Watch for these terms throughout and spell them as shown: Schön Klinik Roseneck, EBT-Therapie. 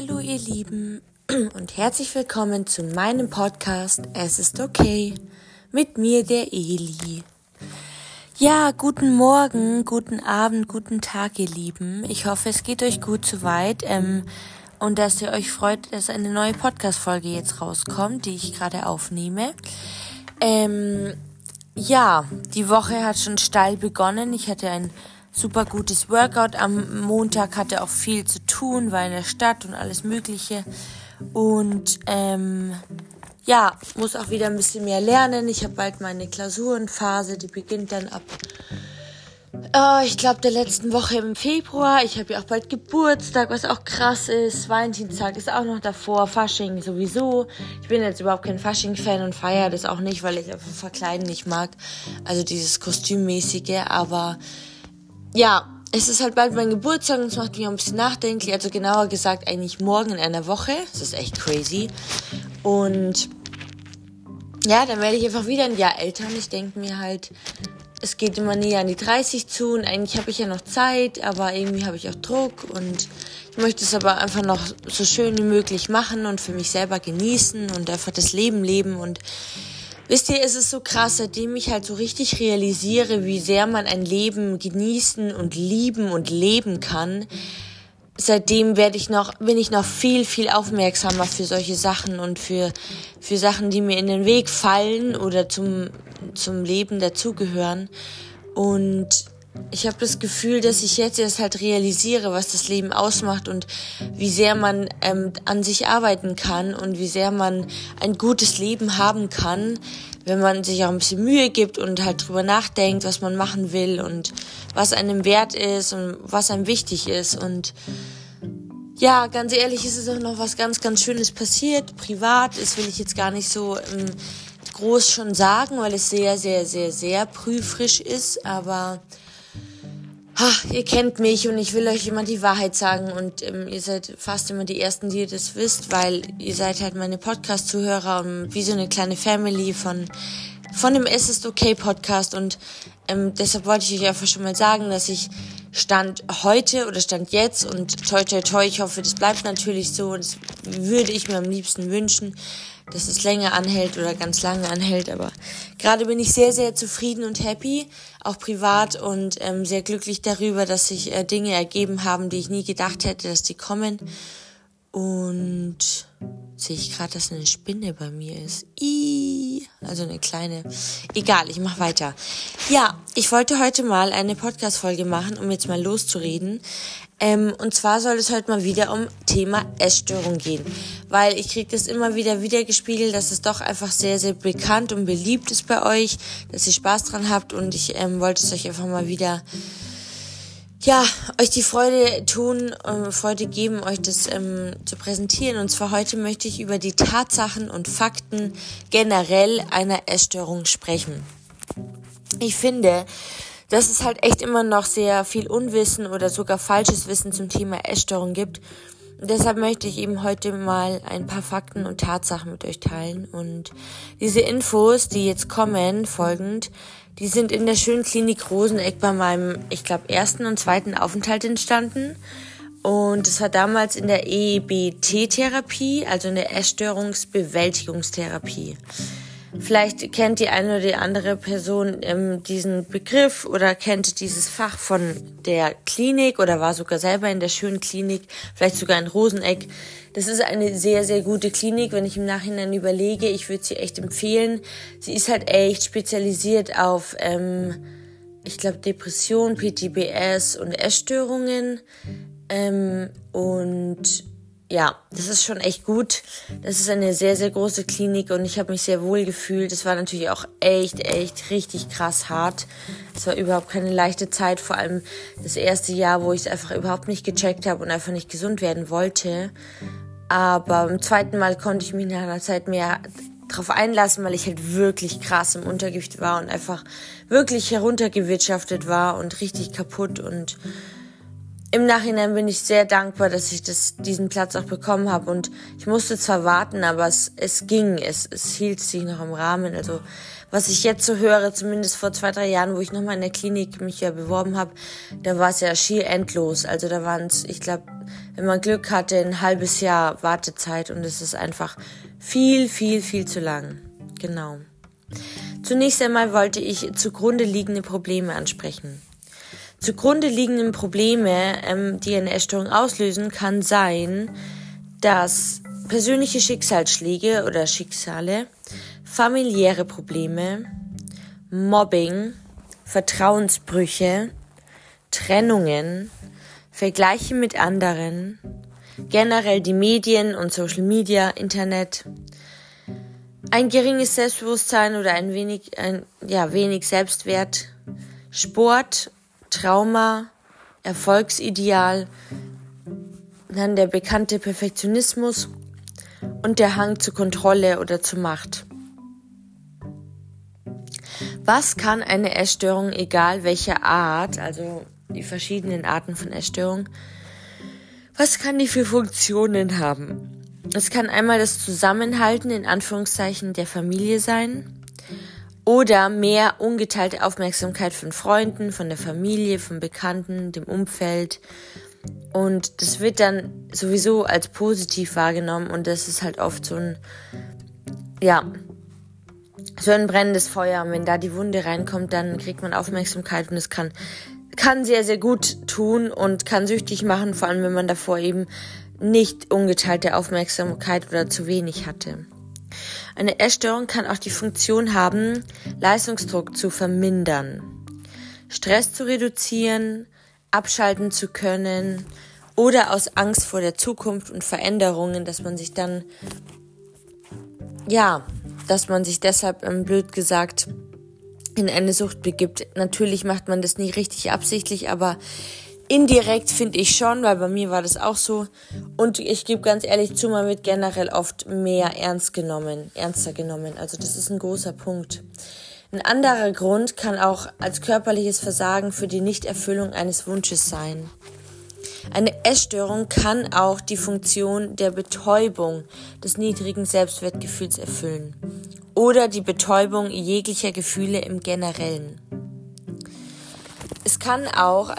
Hallo ihr Lieben und herzlich willkommen zu meinem Podcast Es ist okay mit mir, der Eli. Ja, guten Morgen, guten Abend, guten Tag ihr Lieben. Ich hoffe, es geht euch gut soweit und dass ihr euch freut, dass eine neue Podcast-Folge jetzt rauskommt, die ich gerade aufnehme. Ja, die Woche hat schon steil begonnen. Ich hatte ein super gutes Workout am Montag, hatte auch viel zu tun, war in der Stadt und alles Mögliche. Und ja, muss auch wieder ein bisschen mehr lernen. Ich habe bald meine Klausurenphase, die beginnt dann ab, ich glaube, der letzten Woche im Februar. Ich habe ja auch bald Geburtstag, was auch krass ist. Valentinstag ist auch noch davor, Fasching sowieso. Ich bin jetzt überhaupt kein Fasching-Fan und feiere das auch nicht, weil ich einfach Verkleiden nicht mag. Also dieses Kostümmäßige, aber ja, es ist halt bald mein Geburtstag und es macht mich auch ein bisschen nachdenklich. Also genauer gesagt eigentlich morgen in einer Woche. Das ist echt crazy. Und ja, dann werde ich einfach wieder ein Jahr älter. Ich denke mir halt, es geht immer näher an die 30 zu und eigentlich habe ich ja noch Zeit, aber irgendwie habe ich auch Druck und ich möchte es aber einfach noch so schön wie möglich machen und für mich selber genießen und einfach das Leben leben. Und wisst ihr, es ist so krass, seitdem ich halt so richtig realisiere, wie sehr man ein Leben genießen und lieben und leben kann, seitdem bin ich noch viel, viel aufmerksamer für solche Sachen und für Sachen, die mir in den Weg fallen oder zum Leben dazugehören. Und ich habe das Gefühl, dass ich jetzt erst halt realisiere, was das Leben ausmacht und wie sehr man an sich arbeiten kann und wie sehr man ein gutes Leben haben kann, wenn man sich auch ein bisschen Mühe gibt und halt drüber nachdenkt, was man machen will und was einem wert ist und was einem wichtig ist. Und ja, ganz ehrlich, ist es auch noch was ganz, ganz Schönes passiert. Privat, das will ich jetzt gar nicht so groß schon sagen, weil es sehr, sehr, sehr, sehr prüfrisch ist, aber ihr kennt mich und ich will euch immer die Wahrheit sagen und ihr seid fast immer die Ersten, die ihr das wisst, weil ihr seid halt meine Podcast-Zuhörer und wie so eine kleine Family von dem Es ist okay Podcast. Und deshalb wollte ich euch einfach schon mal sagen, dass ich Stand heute oder Stand jetzt und toi toi toi, ich hoffe, das bleibt natürlich so und das würde ich mir am liebsten wünschen, dass es länger anhält oder ganz lange anhält, aber gerade bin ich sehr, sehr zufrieden und happy, auch privat, und sehr glücklich darüber, dass sich Dinge ergeben haben, die ich nie gedacht hätte, dass die kommen. Und sehe ich gerade, dass eine Spinne bei mir ist. Also eine kleine. Egal, ich mache weiter. Ja, ich wollte heute mal eine Podcast-Folge machen, um jetzt mal loszureden. Und zwar soll es heute mal wieder um Thema Essstörung gehen. Weil ich kriege das immer wieder gespiegelt, dass es doch einfach sehr, sehr bekannt und beliebt ist bei euch, dass ihr Spaß dran habt, und ich wollte es euch einfach mal wieder, ja, euch die Freude tun, Freude geben, euch das zu präsentieren. Und zwar heute möchte ich über die Tatsachen und Fakten generell einer Essstörung sprechen. Ich finde, dass es halt echt immer noch sehr viel Unwissen oder sogar falsches Wissen zum Thema Essstörung gibt. Und deshalb möchte ich eben heute mal ein paar Fakten und Tatsachen mit euch teilen. Und diese Infos, die jetzt kommen, folgend, die sind in der Schön Klinik Roseneck bei meinem, ich glaube, ersten und zweiten Aufenthalt entstanden. Und das war damals in der EBT-Therapie, also in der Essstörungsbewältigungstherapie. Vielleicht kennt die eine oder die andere Person diesen Begriff oder kennt dieses Fach von der Klinik oder war sogar selber in der Schön Klinik, vielleicht sogar in Roseneck. Das ist eine sehr, sehr gute Klinik, wenn ich im Nachhinein überlege. Ich würde sie echt empfehlen. Sie ist halt echt spezialisiert auf, ich glaube, Depression, PTBS und Essstörungen. Und ja, das ist schon echt gut. Das ist eine sehr, sehr große Klinik und ich habe mich sehr wohl gefühlt. Das war natürlich auch echt richtig krass hart. Es war überhaupt keine leichte Zeit, vor allem das erste Jahr, wo ich es einfach überhaupt nicht gecheckt habe und einfach nicht gesund werden wollte. Aber beim zweiten Mal konnte ich mich nach einer Zeit mehr drauf einlassen, weil ich halt wirklich krass im Untergewicht war und einfach wirklich heruntergewirtschaftet war und richtig kaputt. Und im Nachhinein bin ich sehr dankbar, dass ich diesen Platz auch bekommen habe, und ich musste zwar warten, aber es ging, es hielt sich noch im Rahmen. Also was ich jetzt so höre, zumindest vor 2-3 Jahren, wo ich nochmal in der Klinik mich ja beworben habe, da war es ja schier endlos. Also da waren es, ich glaube, wenn man Glück hatte, ein halbes Jahr Wartezeit und es ist einfach viel, viel, viel zu lang. Genau. Zunächst einmal wollte ich zugrunde liegende Probleme ansprechen. Zugrunde liegenden Probleme, die eine Essstörung auslösen, kann sein, dass persönliche Schicksalsschläge oder Schicksale, familiäre Probleme, Mobbing, Vertrauensbrüche, Trennungen, Vergleiche mit anderen, generell die Medien und Social Media, Internet, ein geringes Selbstbewusstsein oder wenig Selbstwert, Sport, Trauma, Erfolgsideal, dann der bekannte Perfektionismus und der Hang zur Kontrolle oder zur Macht. Was kann eine Essstörung, egal welcher Art, also die verschiedenen Arten von Essstörung, was kann die für Funktionen haben? Es kann einmal das Zusammenhalten in Anführungszeichen der Familie sein oder mehr ungeteilte Aufmerksamkeit von Freunden, von der Familie, von Bekannten, dem Umfeld. Und das wird dann sowieso als positiv wahrgenommen und das ist halt oft so ein brennendes Feuer. Und wenn da die Wunde reinkommt, dann kriegt man Aufmerksamkeit und es kann sehr, sehr gut tun und kann süchtig machen, vor allem wenn man davor eben nicht ungeteilte Aufmerksamkeit oder zu wenig hatte. Eine Essstörung kann auch die Funktion haben, Leistungsdruck zu vermindern, Stress zu reduzieren, abschalten zu können oder aus Angst vor der Zukunft und Veränderungen, dass man sich dann, deshalb blöd gesagt in eine Sucht begibt. Natürlich macht man das nie richtig absichtlich, aber indirekt finde ich schon, weil bei mir war das auch so. Und ich gebe ganz ehrlich zu, man wird generell oft mehr ernster genommen. Also das ist ein großer Punkt. Ein anderer Grund kann auch als körperliches Versagen für die Nichterfüllung eines Wunsches sein. Eine Essstörung kann auch die Funktion der Betäubung des niedrigen Selbstwertgefühls erfüllen oder die Betäubung jeglicher Gefühle im Generellen. Es kann auch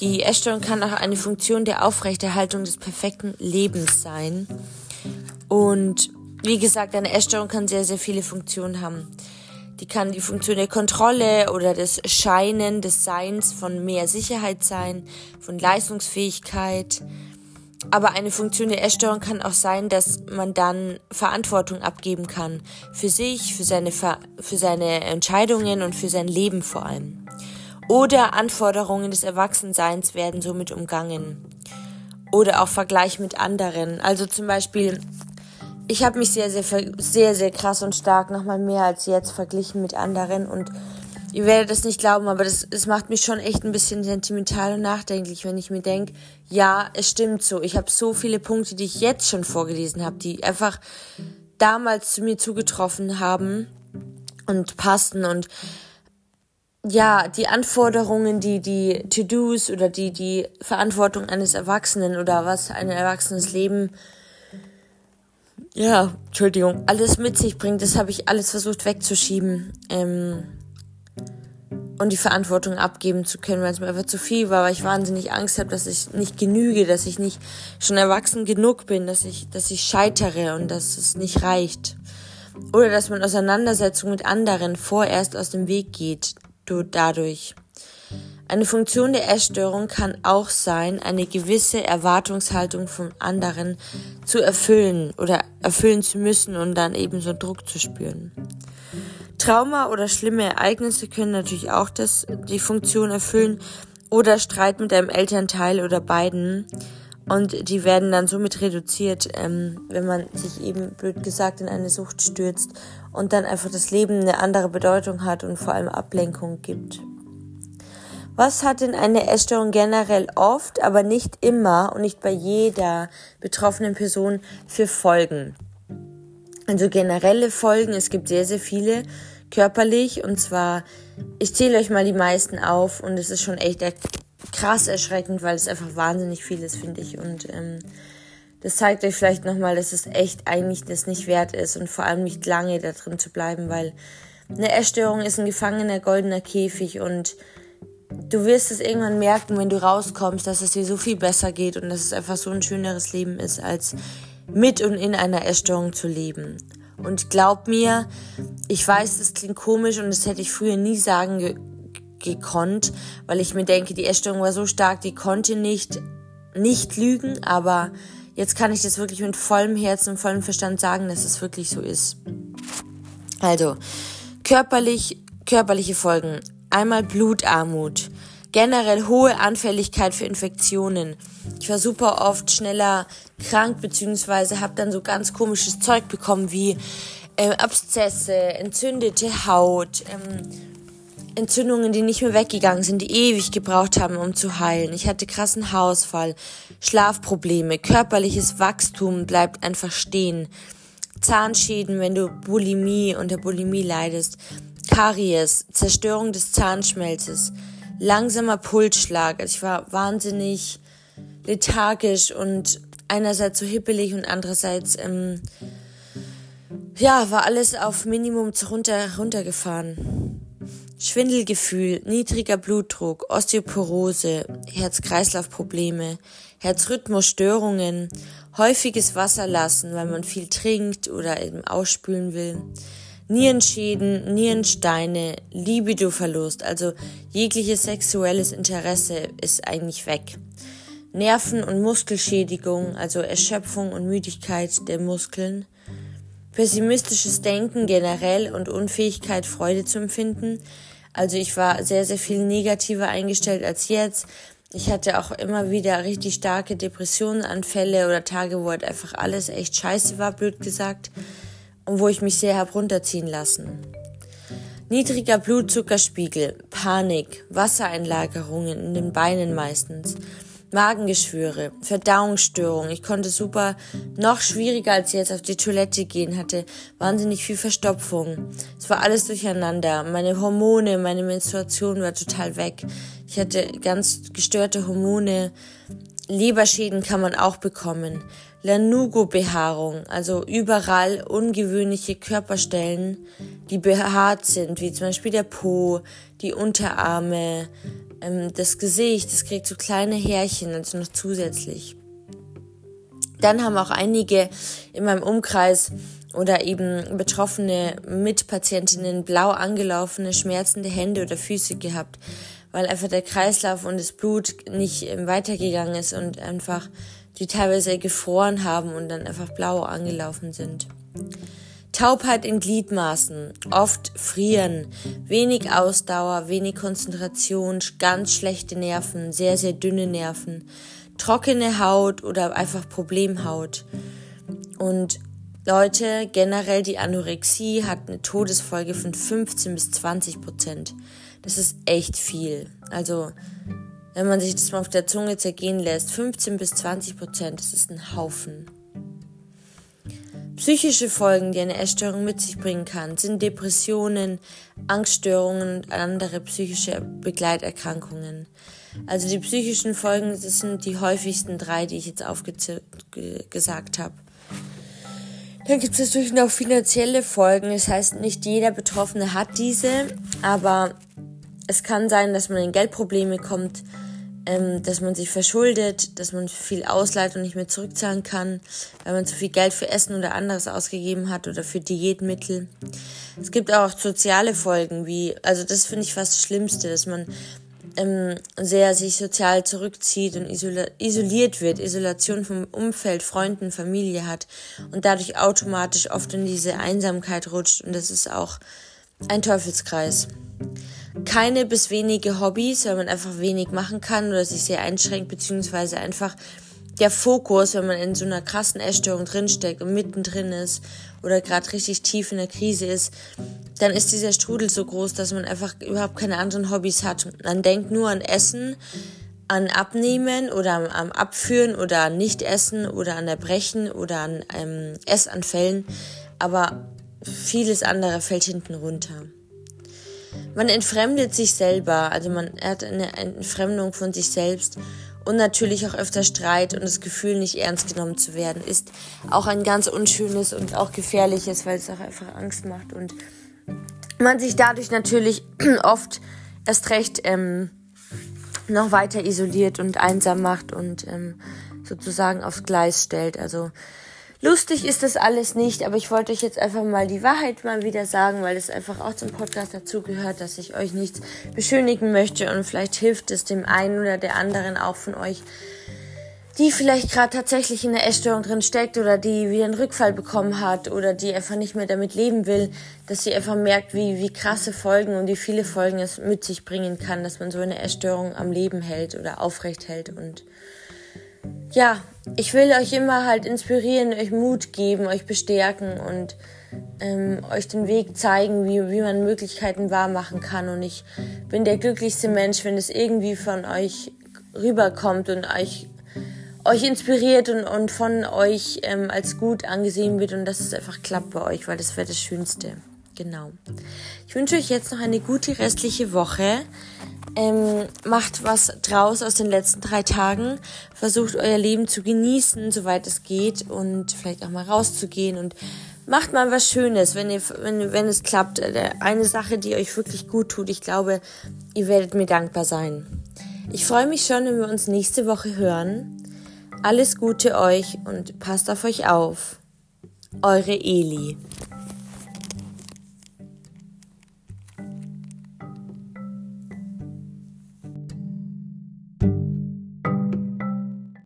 die Essstörung kann auch eine Funktion der Aufrechterhaltung des perfekten Lebens sein. Und wie gesagt, eine Essstörung kann sehr, sehr viele Funktionen haben. Die kann die Funktion der Kontrolle oder des Scheinen, des Seins von mehr Sicherheit sein, von Leistungsfähigkeit. Aber eine Funktion der Essstörung kann auch sein, dass man dann Verantwortung abgeben kann. Für sich, für seine Entscheidungen und für sein Leben vor allem. Oder Anforderungen des Erwachsenseins werden somit umgangen. Oder auch Vergleich mit anderen. Also zum Beispiel, ich habe mich sehr, sehr krass und stark nochmal mehr als jetzt verglichen mit anderen und ihr werdet das nicht glauben, aber das macht mich schon echt ein bisschen sentimental und nachdenklich, wenn ich mir denke, ja, es stimmt so. Ich habe so viele Punkte, die ich jetzt schon vorgelesen habe, die einfach damals zu mir zugetroffen haben und passten und ja, die Anforderungen, die To-Dos oder die Verantwortung eines Erwachsenen oder was ein erwachsenes Leben alles mit sich bringt, das habe ich alles versucht wegzuschieben und die Verantwortung abgeben zu können, weil es mir einfach zu viel war, weil ich wahnsinnig Angst habe, dass ich nicht genüge, dass ich nicht schon erwachsen genug bin, dass ich scheitere und dass es nicht reicht. Oder dass man Auseinandersetzungen mit anderen vorerst aus dem Weg geht, dadurch. Eine Funktion der Essstörung kann auch sein, eine gewisse Erwartungshaltung von anderen zu erfüllen oder erfüllen zu müssen und dann eben so Druck zu spüren. Trauma oder schlimme Ereignisse können natürlich auch die Funktion erfüllen oder Streit mit einem Elternteil oder beiden und die werden dann somit reduziert, wenn man sich eben, blöd gesagt, in eine Sucht stürzt und dann einfach das Leben eine andere Bedeutung hat und vor allem Ablenkung gibt. Was hat denn eine Essstörung generell oft, aber nicht immer und nicht bei jeder betroffenen Person für Folgen? Also generelle Folgen, es gibt sehr, sehr viele körperlich und zwar, ich zähle euch mal die meisten auf und es ist schon echt krass erschreckend, weil es einfach wahnsinnig viel ist, finde ich und das zeigt euch vielleicht nochmal, dass es echt eigentlich das nicht wert ist und vor allem nicht lange da drin zu bleiben, weil eine Essstörung ist ein gefangener goldener Käfig und du wirst es irgendwann merken, wenn du rauskommst, dass es dir so viel besser geht und dass es einfach so ein schöneres Leben ist, als mit und in einer Essstörung zu leben. Und glaub mir, ich weiß, das klingt komisch und das hätte ich früher nie sagen gekonnt, weil ich mir denke, die Essstörung war so stark, die konnte nicht lügen, aber jetzt kann ich das wirklich mit vollem Herzen und vollem Verstand sagen, dass es wirklich so ist. Also, körperliche Folgen. Einmal Blutarmut, generell hohe Anfälligkeit für Infektionen. Ich war super oft schneller krank, beziehungsweise habe dann so ganz komisches Zeug bekommen wie Abszesse, entzündete Haut, Entzündungen, die nicht mehr weggegangen sind, die ewig gebraucht haben, um zu heilen. Ich hatte krassen Haarausfall, Schlafprobleme, körperliches Wachstum bleibt einfach stehen. Zahnschäden, wenn du unter Bulimie leidest. Karies, Zerstörung des Zahnschmelzes, langsamer Pulsschlag. Also ich war wahnsinnig lethargisch und einerseits so hippelig und andererseits, war alles auf Minimum runtergefahren. Schwindelgefühl, niedriger Blutdruck, Osteoporose, Herz-Kreislauf-Probleme, Herzrhythmusstörungen, häufiges Wasserlassen, weil man viel trinkt oder eben ausspülen will. Nierenschäden, Nierensteine, Libidoverlust, also jegliches sexuelles Interesse ist eigentlich weg. Nerven- und Muskelschädigung, also Erschöpfung und Müdigkeit der Muskeln. Pessimistisches Denken generell und Unfähigkeit, Freude zu empfinden. Also ich war sehr, sehr viel negativer eingestellt als jetzt. Ich hatte auch immer wieder richtig starke Depressionenanfälle oder Tage, wo halt einfach alles echt scheiße war, blöd gesagt. Und wo ich mich sehr habe runterziehen lassen. Niedriger Blutzuckerspiegel, Panik, Wassereinlagerungen in den Beinen meistens, Magengeschwüre, Verdauungsstörung. Ich konnte noch schwieriger als jetzt auf die Toilette gehen, hatte wahnsinnig viel Verstopfung. Es war alles durcheinander. Meine Hormone, meine Menstruation war total weg. Ich hatte ganz gestörte Hormone. Leberschäden kann man auch bekommen. Lanugo-Behaarung, also überall ungewöhnliche Körperstellen, die behaart sind, wie zum Beispiel der Po, die Unterarme, das Gesicht, das kriegt so kleine Härchen, also noch zusätzlich. Dann haben auch einige in meinem Umkreis oder eben betroffene Mitpatientinnen blau angelaufene, schmerzende Hände oder Füße gehabt, weil einfach der Kreislauf und das Blut nicht weitergegangen ist und einfach die teilweise gefroren haben und dann einfach blau angelaufen sind. Taubheit in Gliedmaßen, oft Frieren, wenig Ausdauer, wenig Konzentration, ganz schlechte Nerven, sehr, sehr dünne Nerven, trockene Haut oder einfach Problemhaut. Und Leute, generell die Anorexie hat eine Todesfolge von 15-20%. Das ist echt viel. Also, wenn man sich das mal auf der Zunge zergehen lässt, 15-20%, das ist ein Haufen. Psychische Folgen, die eine Essstörung mit sich bringen kann, sind Depressionen, Angststörungen und andere psychische Begleiterkrankungen. Also die psychischen Folgen, das sind die häufigsten 3, die ich jetzt gesagt habe. Dann gibt es natürlich noch finanzielle Folgen, das heißt, nicht jeder Betroffene hat diese, aber es kann sein, dass man in Geldprobleme kommt, dass man sich verschuldet, dass man viel ausleiht und nicht mehr zurückzahlen kann, weil man zu viel Geld für Essen oder anderes ausgegeben hat oder für Diätmittel. Es gibt auch soziale Folgen, das finde ich fast das Schlimmste, dass man sehr sich sozial zurückzieht und isoliert wird, Isolation vom Umfeld, Freunden, Familie hat und dadurch automatisch oft in diese Einsamkeit rutscht und das ist auch ein Teufelskreis. Keine bis wenige Hobbys, weil man einfach wenig machen kann oder sich sehr einschränkt, beziehungsweise einfach der Fokus, wenn man in so einer krassen Essstörung drinsteckt und mittendrin ist oder gerade richtig tief in der Krise ist, dann ist dieser Strudel so groß, dass man einfach überhaupt keine anderen Hobbys hat. Man denkt nur an Essen, an Abnehmen oder am Abführen oder an Nichtessen oder an Erbrechen oder an Essanfällen, aber vieles andere fällt hinten runter. Man entfremdet sich selber, also man hat eine Entfremdung von sich selbst und natürlich auch öfter Streit und das Gefühl, nicht ernst genommen zu werden, ist auch ein ganz unschönes und auch gefährliches, weil es auch einfach Angst macht und man sich dadurch natürlich oft erst recht noch weiter isoliert und einsam macht und sozusagen aufs Gleis stellt. Also lustig ist das alles nicht, aber ich wollte euch jetzt einfach mal die Wahrheit mal wieder sagen, weil es einfach auch zum Podcast dazugehört, dass ich euch nichts beschönigen möchte und vielleicht hilft es dem einen oder der anderen auch von euch, die vielleicht gerade tatsächlich in der Essstörung drin steckt oder die wieder einen Rückfall bekommen hat oder die einfach nicht mehr damit leben will, dass sie einfach merkt, wie krasse Folgen und wie viele Folgen es mit sich bringen kann, dass man so eine Essstörung am Leben hält oder aufrecht hält. Und ja, ich will euch immer halt inspirieren, euch Mut geben, euch bestärken und euch den Weg zeigen, wie man Möglichkeiten wahr machen kann. Und ich bin der glücklichste Mensch, wenn es irgendwie von euch rüberkommt und euch inspiriert und von euch als gut angesehen wird und dass es einfach klappt bei euch, weil das wäre das Schönste. Genau. Ich wünsche euch jetzt noch eine gute restliche Woche. Macht was draus aus den letzten 3 Tagen. Versucht euer Leben zu genießen, soweit es geht und vielleicht auch mal rauszugehen und macht mal was Schönes, wenn es klappt. Eine Sache, die euch wirklich gut tut. Ich glaube, ihr werdet mir dankbar sein. Ich freue mich schon, wenn wir uns nächste Woche hören. Alles Gute euch und passt auf euch auf. Eure Eli.